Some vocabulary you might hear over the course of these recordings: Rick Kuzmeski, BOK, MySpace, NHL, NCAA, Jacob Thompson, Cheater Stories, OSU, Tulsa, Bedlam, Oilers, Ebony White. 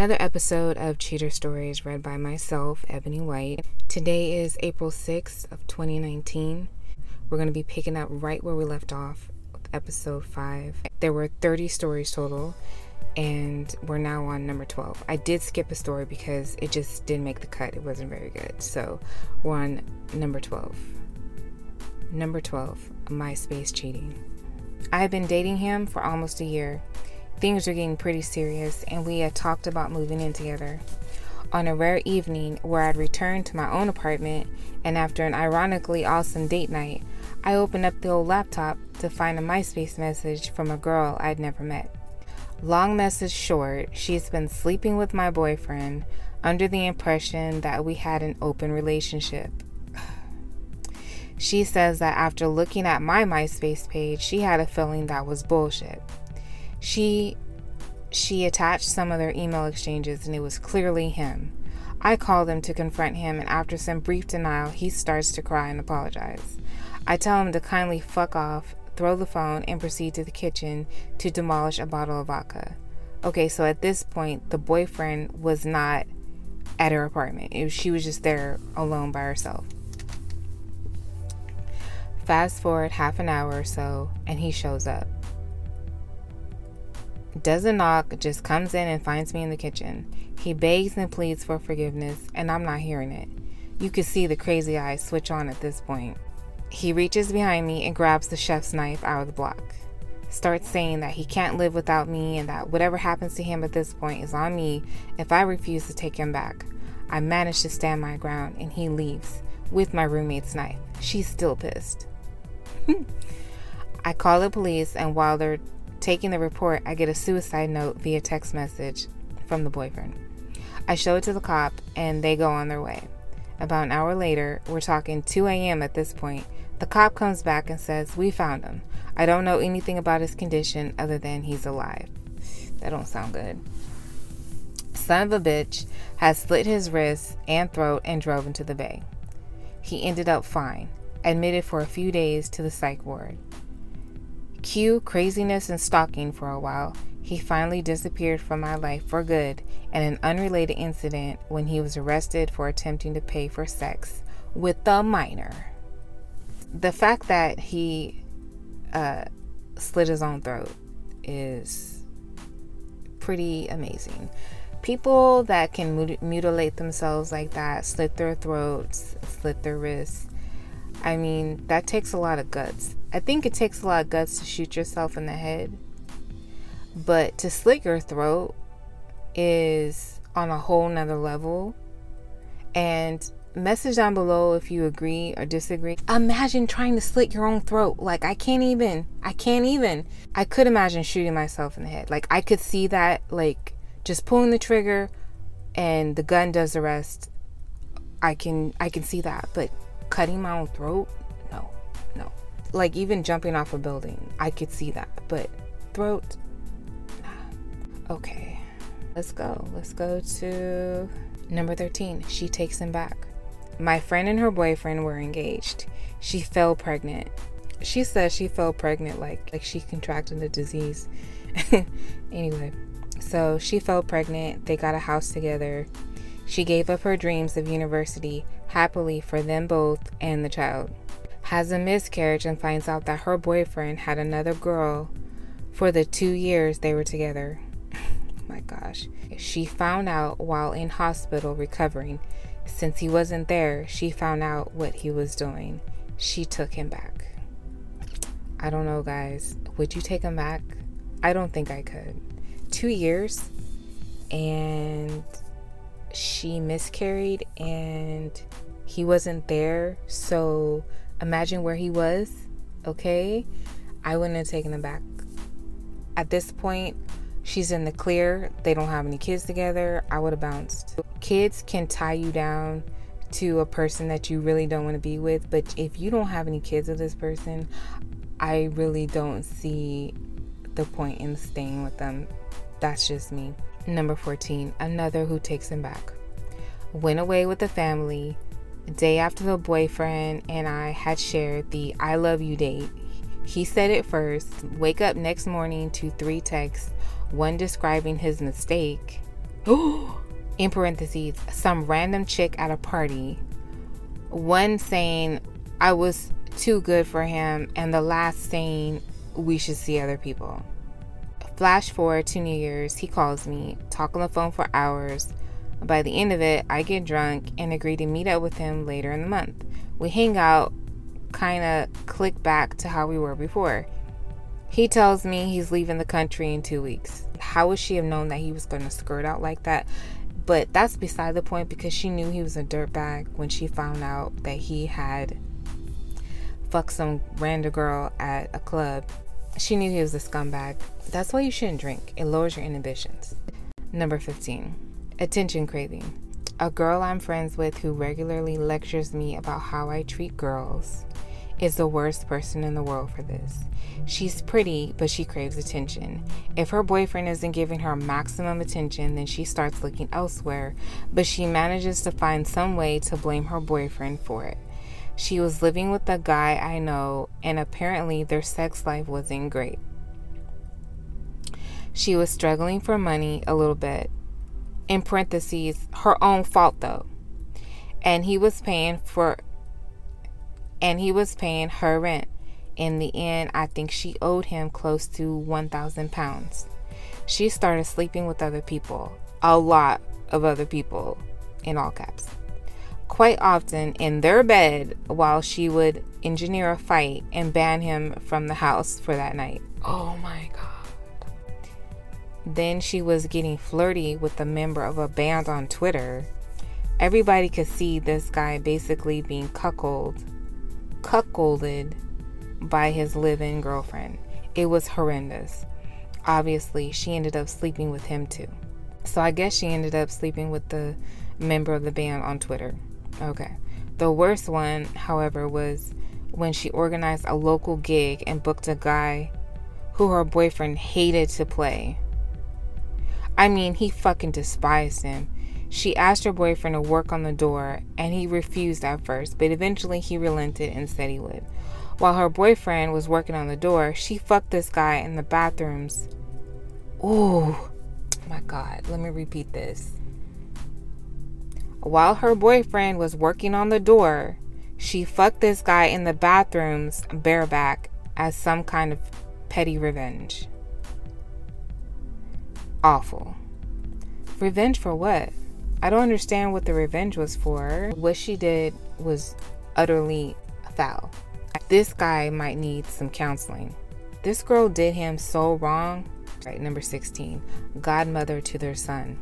Another episode of Cheater Stories read by myself, Ebony White. Today is April 6th of 2019. We're going to be picking up right where we left off with episode 5. There were 30 stories total, and we're now on number 12. I did skip a story because it just didn't make the cut. It wasn't very good. So we're on number 12. Number 12, MySpace cheating. I had been dating him for almost a year. Things were getting pretty serious, and we had talked about moving in together. On a rare evening where I'd returned to my own apartment, and after an ironically awesome date night, I opened up the old laptop to find a MySpace message from a girl I'd never met. Long message short, she's been sleeping with my boyfriend under the impression that we had an open relationship. She says that after looking at my MySpace page, she had a feeling that was bullshit. She attached some of their email exchanges, and it was clearly him. I called him to confront him, and after some brief denial, he starts to cry and apologize. I tell him to kindly fuck off, throw the phone, and proceed to the kitchen to demolish a bottle of vodka. Okay, so at this point, the boyfriend was not at her apartment. She was just there alone by herself. Fast forward half an hour or so, and he shows up. Doesn't knock, just comes in and finds me in the kitchen. He begs and pleads for forgiveness, and I'm not hearing it. You could see the crazy eyes switch on at this point. He reaches behind me and grabs the chef's knife out of the block. Starts saying that he can't live without me and that whatever happens to him at this point is on me if I refuse to take him back. I manage to stand my ground, and he leaves with my roommate's knife. She's still pissed. I call the police, and while they're taking the report, I get a suicide note via text message from the boyfriend. I show it to the cop, and they go on their way. About an hour later, we're talking 2 a.m. at this point, the cop comes back and says, "We found him. I don't know anything about his condition other than he's alive." That don't sound good. Son of a bitch has slit his wrists and throat and drove into the bay. He ended up fine, admitted for a few days to the psych ward. Cue craziness and stalking for a while. He finally disappeared from my life for good in an unrelated incident when he was arrested for attempting to pay for sex with a minor. The fact that he slit his own throat is pretty amazing. People that can mutilate themselves like that, slit their throats, slit their wrists, I mean, that takes a lot of guts. I think it takes a lot of guts to shoot yourself in the head, but to slit your throat is on a whole nother level. And message down below if you agree or disagree. Imagine trying to slit your own throat. Like, I can't even. I could imagine shooting myself in the head. Like, I could see that, like, just pulling the trigger and the gun does the rest. I can see that, but cutting my own throat? No. Like, even jumping off a building, I could see that, but throat? Nah. Okay, let's go to number 13. She takes him back. My friend and her boyfriend were engaged. She fell pregnant. She says she fell pregnant like she contracted a disease. Anyway, so she fell pregnant. They got a house together. She gave up her dreams of university happily for them both and the child. Has a miscarriage and finds out that her boyfriend had another girl for the 2 years they were together. My gosh. She found out while in hospital recovering. Since he wasn't there, she found out what he was doing. She took him back. I don't know, guys. Would you take him back? I don't think I could. 2 years, and she miscarried, and he wasn't there, so imagine where he was. Okay, I wouldn't have taken him back. At this point, she's in the clear. They don't have any kids together. I would have bounced. Kids can tie you down to a person that you really don't want to be with, but if you don't have any kids with this person, I really don't see the point in staying with them. That's just me. Number 14, another who takes him back. Went away with the family. Day after the boyfriend and I had shared the "I love you" date, he said it first. Wake up next morning to 3 texts, one describing his mistake in parentheses, some random chick at a party. One saying, I was too good for him, and the last saying, we should see other people. Flash forward to New Year's, he calls me, talk on the phone for hours. By the end of it, I get drunk and agree to meet up with him later in the month. We hang out, kinda click back to how we were before. He tells me he's leaving the country in 2 weeks. How would she have known that he was gonna skirt out like that? But that's beside the point, because she knew he was a dirtbag when she found out that he had fucked some random girl at a club. She knew he was a scumbag. That's why you shouldn't drink. It lowers your inhibitions. Number 15, attention craving. A girl I'm friends with who regularly lectures me about how I treat girls is the worst person in the world for this. She's pretty, but she craves attention. If her boyfriend isn't giving her maximum attention, then she starts looking elsewhere, but she manages to find some way to blame her boyfriend for it. She was living with a guy I know, and apparently their sex life wasn't great. She was struggling for money a little bit, in parentheses, her own fault though, and he was paying her rent. In the end, I think she owed him close to 1,000 pounds. She started sleeping with other people, a lot of other people, in all caps, quite often in their bed, while she would engineer a fight and ban him from the house for that night. Oh my God. Then she was getting flirty with a member of a band on Twitter. Everybody could see this guy basically being cuckolded by his live-in girlfriend. It was horrendous. Obviously, she ended up sleeping with him too. So I guess she ended up sleeping with the member of the band on Twitter. Okay. The worst one, however, was when she organized a local gig and booked a guy who her boyfriend hated to play. I mean, he fucking despised him. She asked her boyfriend to work on the door, and he refused at first, but eventually he relented and said he would. While her boyfriend was working on the door, she fucked this guy in the bathrooms. Ooh, my God, let me repeat this. While her boyfriend was working on the door, she fucked this guy in the bathrooms bareback as some kind of petty revenge. Awful. Revenge for what? I don't understand what the revenge was for. What she did was utterly foul. This guy might need some counseling. This girl did him so wrong. Right, number 16, godmother to their son.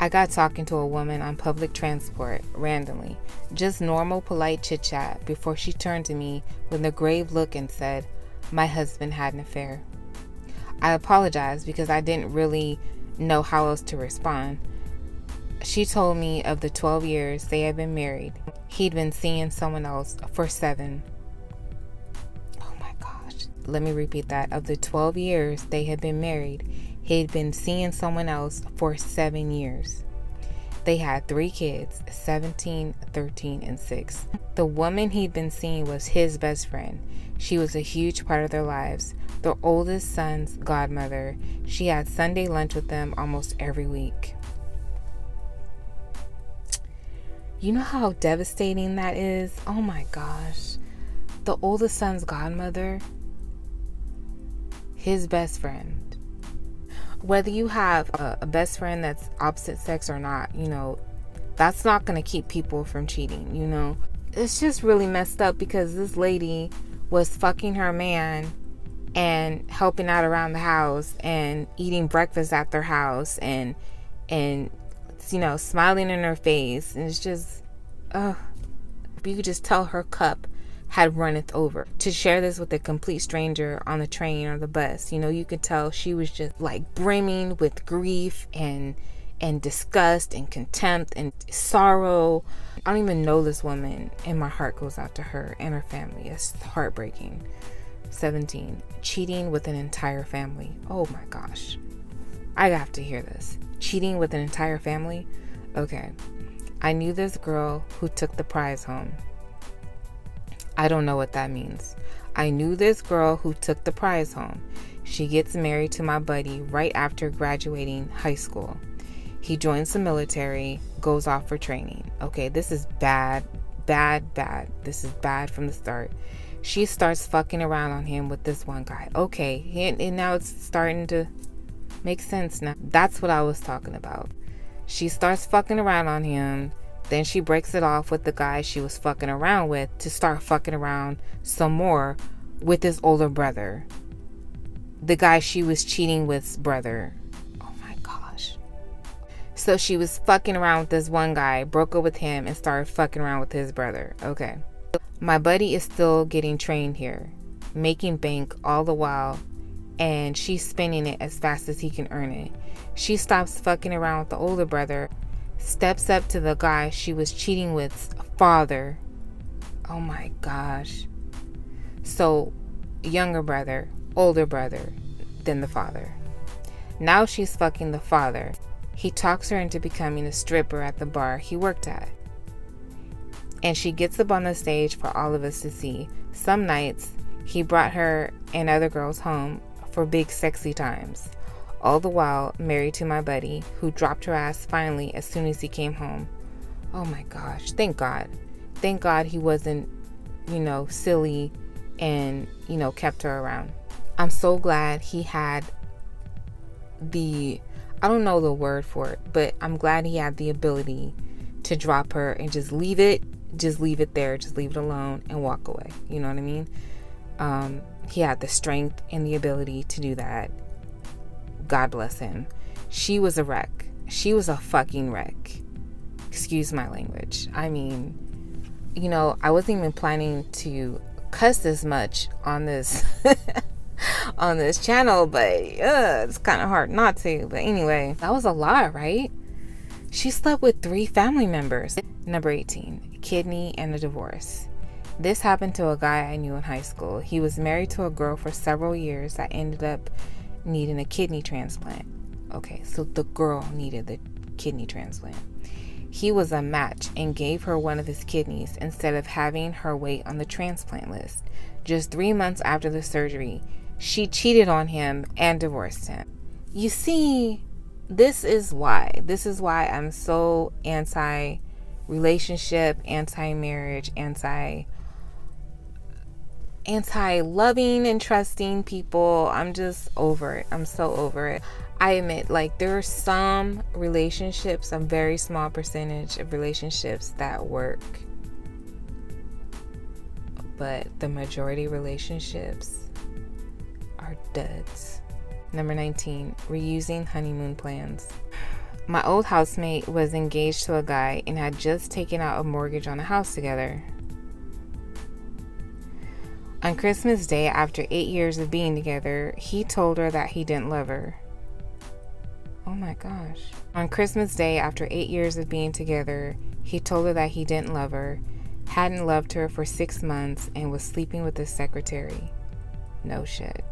I got talking to a woman on public transport randomly, just normal polite chit chat, before she turned to me with a grave look and said, my husband had an affair. I apologized because I didn't really know how else to respond. She told me of the 12 years they had been married, he'd been seeing someone else for 7. Let me repeat that. Of the 12 years they had been married, he'd been seeing someone else for 7 years. They had 3 kids, 17, 13, and 6. The woman he'd been seeing was his best friend. She was a huge part of their lives, their oldest son's godmother. She had Sunday lunch with them almost every week. You know how devastating that is? Oh my gosh. The oldest son's godmother, his best friend. Whether you have a best friend that's opposite sex or not, you know, that's not going to keep people from cheating, you know. It's just really messed up because this lady was fucking her man and helping out around the house and eating breakfast at their house and you know, smiling in her face. And it's just, you could just tell her cup had runneth over. To share this with a complete stranger on the train or the bus, you know, you could tell she was just like brimming with grief and disgust and contempt and sorrow. I don't even know this woman, and my heart goes out to her and her family. It's heartbreaking. 17, cheating with an entire family. Oh my gosh, I have to hear this. Cheating with an entire family? Okay. I knew this girl who took the prize home. I don't know what that means. I knew this girl who took the prize home. She gets married to my buddy right after graduating high school. He joins the military, goes off for training. Okay, this is bad. This is bad from the start. She starts fucking around on him with this one guy. Okay, and now it's starting to make sense now. That's what I was talking about. She starts fucking around on him. Then she breaks it off with the guy she was fucking around with to start fucking around some more with his older brother. The guy she was cheating with's brother. Oh my gosh. So she was fucking around with this one guy, broke up with him, and started fucking around with his brother. Okay. My buddy is still getting trained here, making bank all the while, and she's spending it as fast as he can earn it. She stops fucking around with the older brother, steps up to the guy she was cheating with's father. Oh my gosh. So younger brother, older brother, then the father. Now she's fucking the father. He talks her into becoming a stripper at the bar he worked at. And she gets up on the stage for all of us to see. Some nights, he brought her and other girls home for big sexy times. All the while, married to my buddy, who dropped her ass finally as soon as he came home. Oh my gosh, thank God. Thank God he wasn't, silly and, kept her around. I'm so glad he had I don't know the word for it, but I'm glad he had the ability to drop her and just leave it there, just leave it alone and walk away. You know what I mean? He had the strength and the ability to do that. God bless him. She was a wreck. She was a fucking wreck. Excuse my language. I mean, I wasn't even planning to cuss this much on this on this channel, but it's kind of hard not to. But anyway, that was a lot, right? She slept with 3 family members. Number 18, kidney and a divorce. This happened to a guy I knew in high school. He was married to a girl for several years that ended up needing a kidney transplant. Okay, so the girl needed the kidney transplant. He was a match and gave her one of his kidneys instead of having her wait on the transplant list. Just 3 months after the surgery, she cheated on him and divorced him. You see, this is why I'm so anti-relationship, anti-marriage, anti-loving and trusting people. I'm just over it. I'm so over it. I admit, there are some relationships, a very small percentage of relationships that work. But the majority of relationships are duds. Number 19, reusing honeymoon plans. My old housemate was engaged to a guy and had just taken out a mortgage on a house together. On Christmas Day, after 8 years of being together, he told her that he didn't love her. Oh my gosh. On Christmas Day, after 8 years of being together, he told her that he didn't love her, hadn't loved her for 6 months, and was sleeping with his secretary. No shit.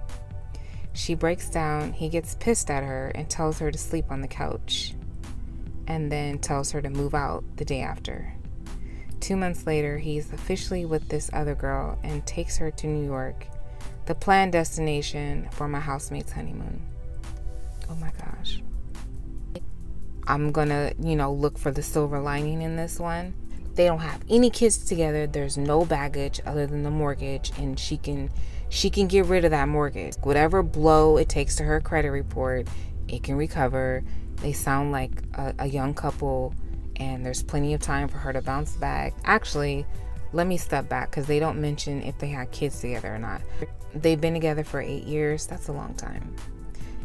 She breaks down, he gets pissed at her, and tells her to sleep on the couch, and then tells her to move out the day after. 2 months later, he's officially with this other girl and takes her to New York, the planned destination for my housemate's honeymoon. Oh my gosh. I'm gonna, look for the silver lining in this one. They don't have any kids together. There's no baggage other than the mortgage, and she can get rid of that mortgage. Whatever blow it takes to her credit report, it can recover. They sound like a young couple. And there's plenty of time for her to bounce back. Actually, let me step back, because they don't mention if they had kids together or not. They've been together for 8 years. That's a long time.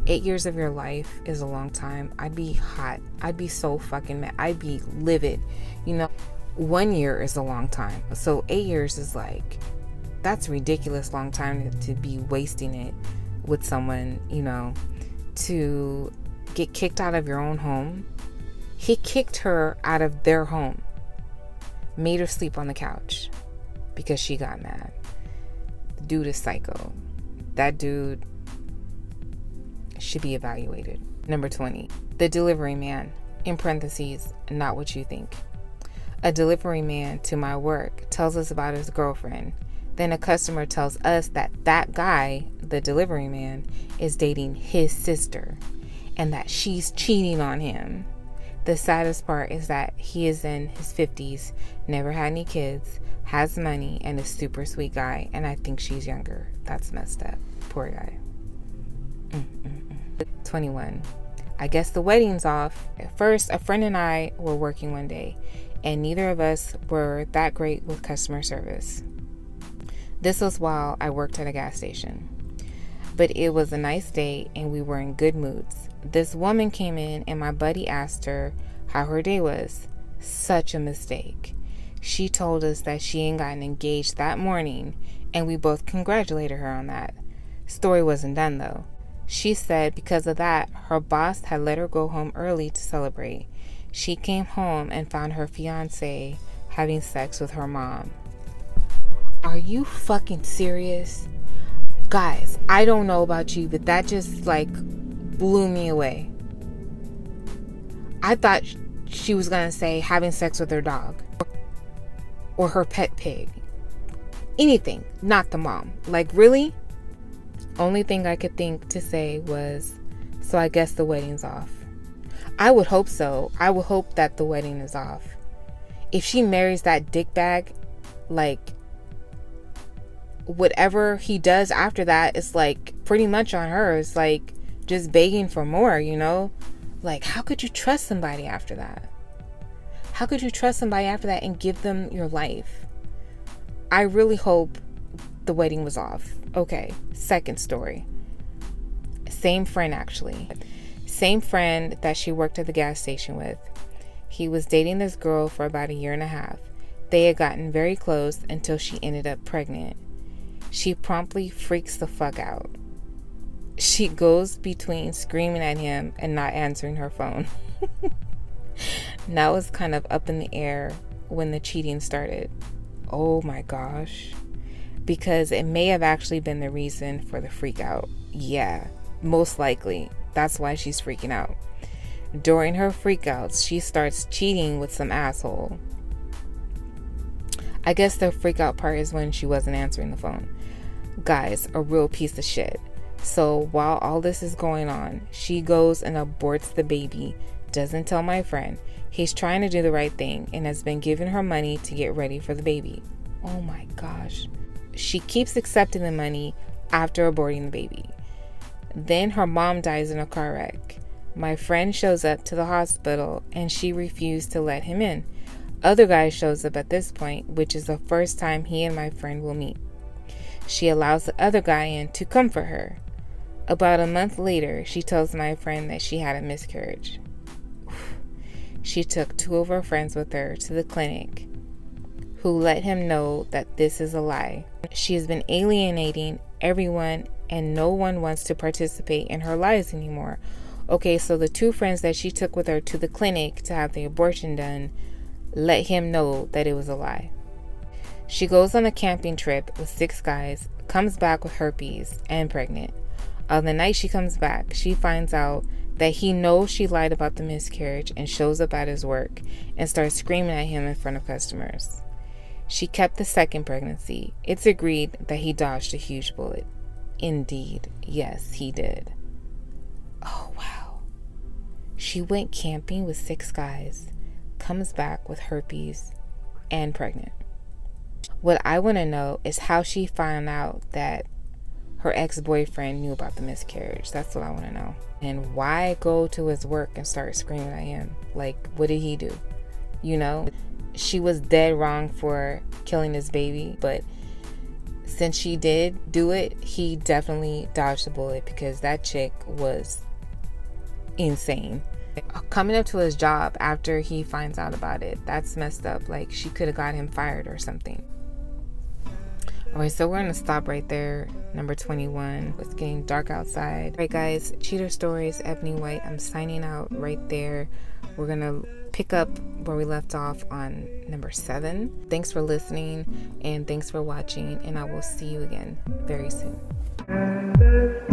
8 years of your life is a long time. I'd be hot. I'd be so fucking mad. I'd be livid. 1 year is a long time. So 8 years is that's a ridiculous long time to be wasting it with someone, to get kicked out of your own home. He kicked her out of their home, made her sleep on the couch because she got mad. Dude is psycho. That dude should be evaluated. Number 20, the delivery man, (parentheses, not what you think). A delivery man to my work tells us about his girlfriend. Then a customer tells us that guy, the delivery man, is dating his sister and that she's cheating on him. The saddest part is that he is in his 50s, never had any kids, has money, and is a super sweet guy, and I think she's younger. That's messed up. Poor guy. 21. I guess the wedding's off. At first, a friend and I were working one day, and neither of us were that great with customer service. This was while I worked at a gas station. But it was a nice day and we were in good moods. This woman came in and my buddy asked her how her day was. Such a mistake. She told us that she ain't gotten engaged that morning, and we both congratulated her on that. Story wasn't done though. She said because of that, her boss had let her go home early to celebrate. She came home and found her fiancé having sex with her mom. Are you fucking serious? Guys, I don't know about you, but that just like blew me away. I thought she was gonna say having sex with her dog or her pet pig. Anything, not the mom. Like, really? Only thing I could think to say was, so I guess the wedding's off. I would hope so. I would hope that the wedding is off. If she marries that dickbag, like, whatever he does after that is like pretty much on her. It's like just begging for more, you know? Like, how could you trust somebody after that? How could you trust somebody after that and give them your life? I really hope the wedding was off. Okay, second story. Same friend, actually. Same friend that she worked at the gas station with. He was dating this girl for about a year and a half. They had gotten very close until she ended up pregnant. She promptly freaks the fuck out. She goes between screaming at him and not answering her phone. Now it's kind of up in the air when the cheating started. Oh my gosh. Because it may have actually been the reason for the freak out. Yeah, most likely. That's why she's freaking out. During her freakouts, she starts cheating with some asshole. I guess the freakout part is when she wasn't answering the phone. Guys, a real piece of shit. So while all this is going on, she goes and aborts the baby, doesn't tell my friend. He's trying to do the right thing and has been giving her money to get ready for the baby. Oh my gosh. She keeps accepting the money after aborting the baby. Then her mom dies in a car wreck. My friend shows up to the hospital and she refused to let him in. Other guy shows up at this point, which is the first time he and my friend will meet. She allows the other guy in to comfort her. About a month later, she tells my friend that she had a miscarriage. She took two of her friends with her to the clinic, who let him know that this is a lie. She has been alienating everyone and no one wants to participate in her lies anymore. Okay, so the two friends that she took with her to the clinic to have the abortion done let him know that it was a lie. She goes on a camping trip with 6 guys, comes back with herpes and pregnant. On the night she comes back, she finds out that he knows she lied about the miscarriage and shows up at his work and starts screaming at him in front of customers. She kept the second pregnancy. It's agreed that he dodged a huge bullet. Indeed, yes, he did. Oh, wow. She went camping with 6 guys, comes back with herpes and pregnant. What I want to know is how she found out that her ex-boyfriend knew about the miscarriage. That's what I want to know. And why go to his work and start screaming at him? Like, what did he do? You know, she was dead wrong for killing this baby, but since she did do it, he definitely dodged the bullet because that chick was insane. Coming up to his job after he finds out about it, that's messed up. Like, she could have got him fired or something. Alright, so we're gonna stop right there. Number 21. It's getting dark outside. Alright guys, Cheater Stories, Ebony White. I'm signing out right there. We're gonna pick up where we left off on number 7. Thanks for listening and thanks for watching, and I will see you again very soon.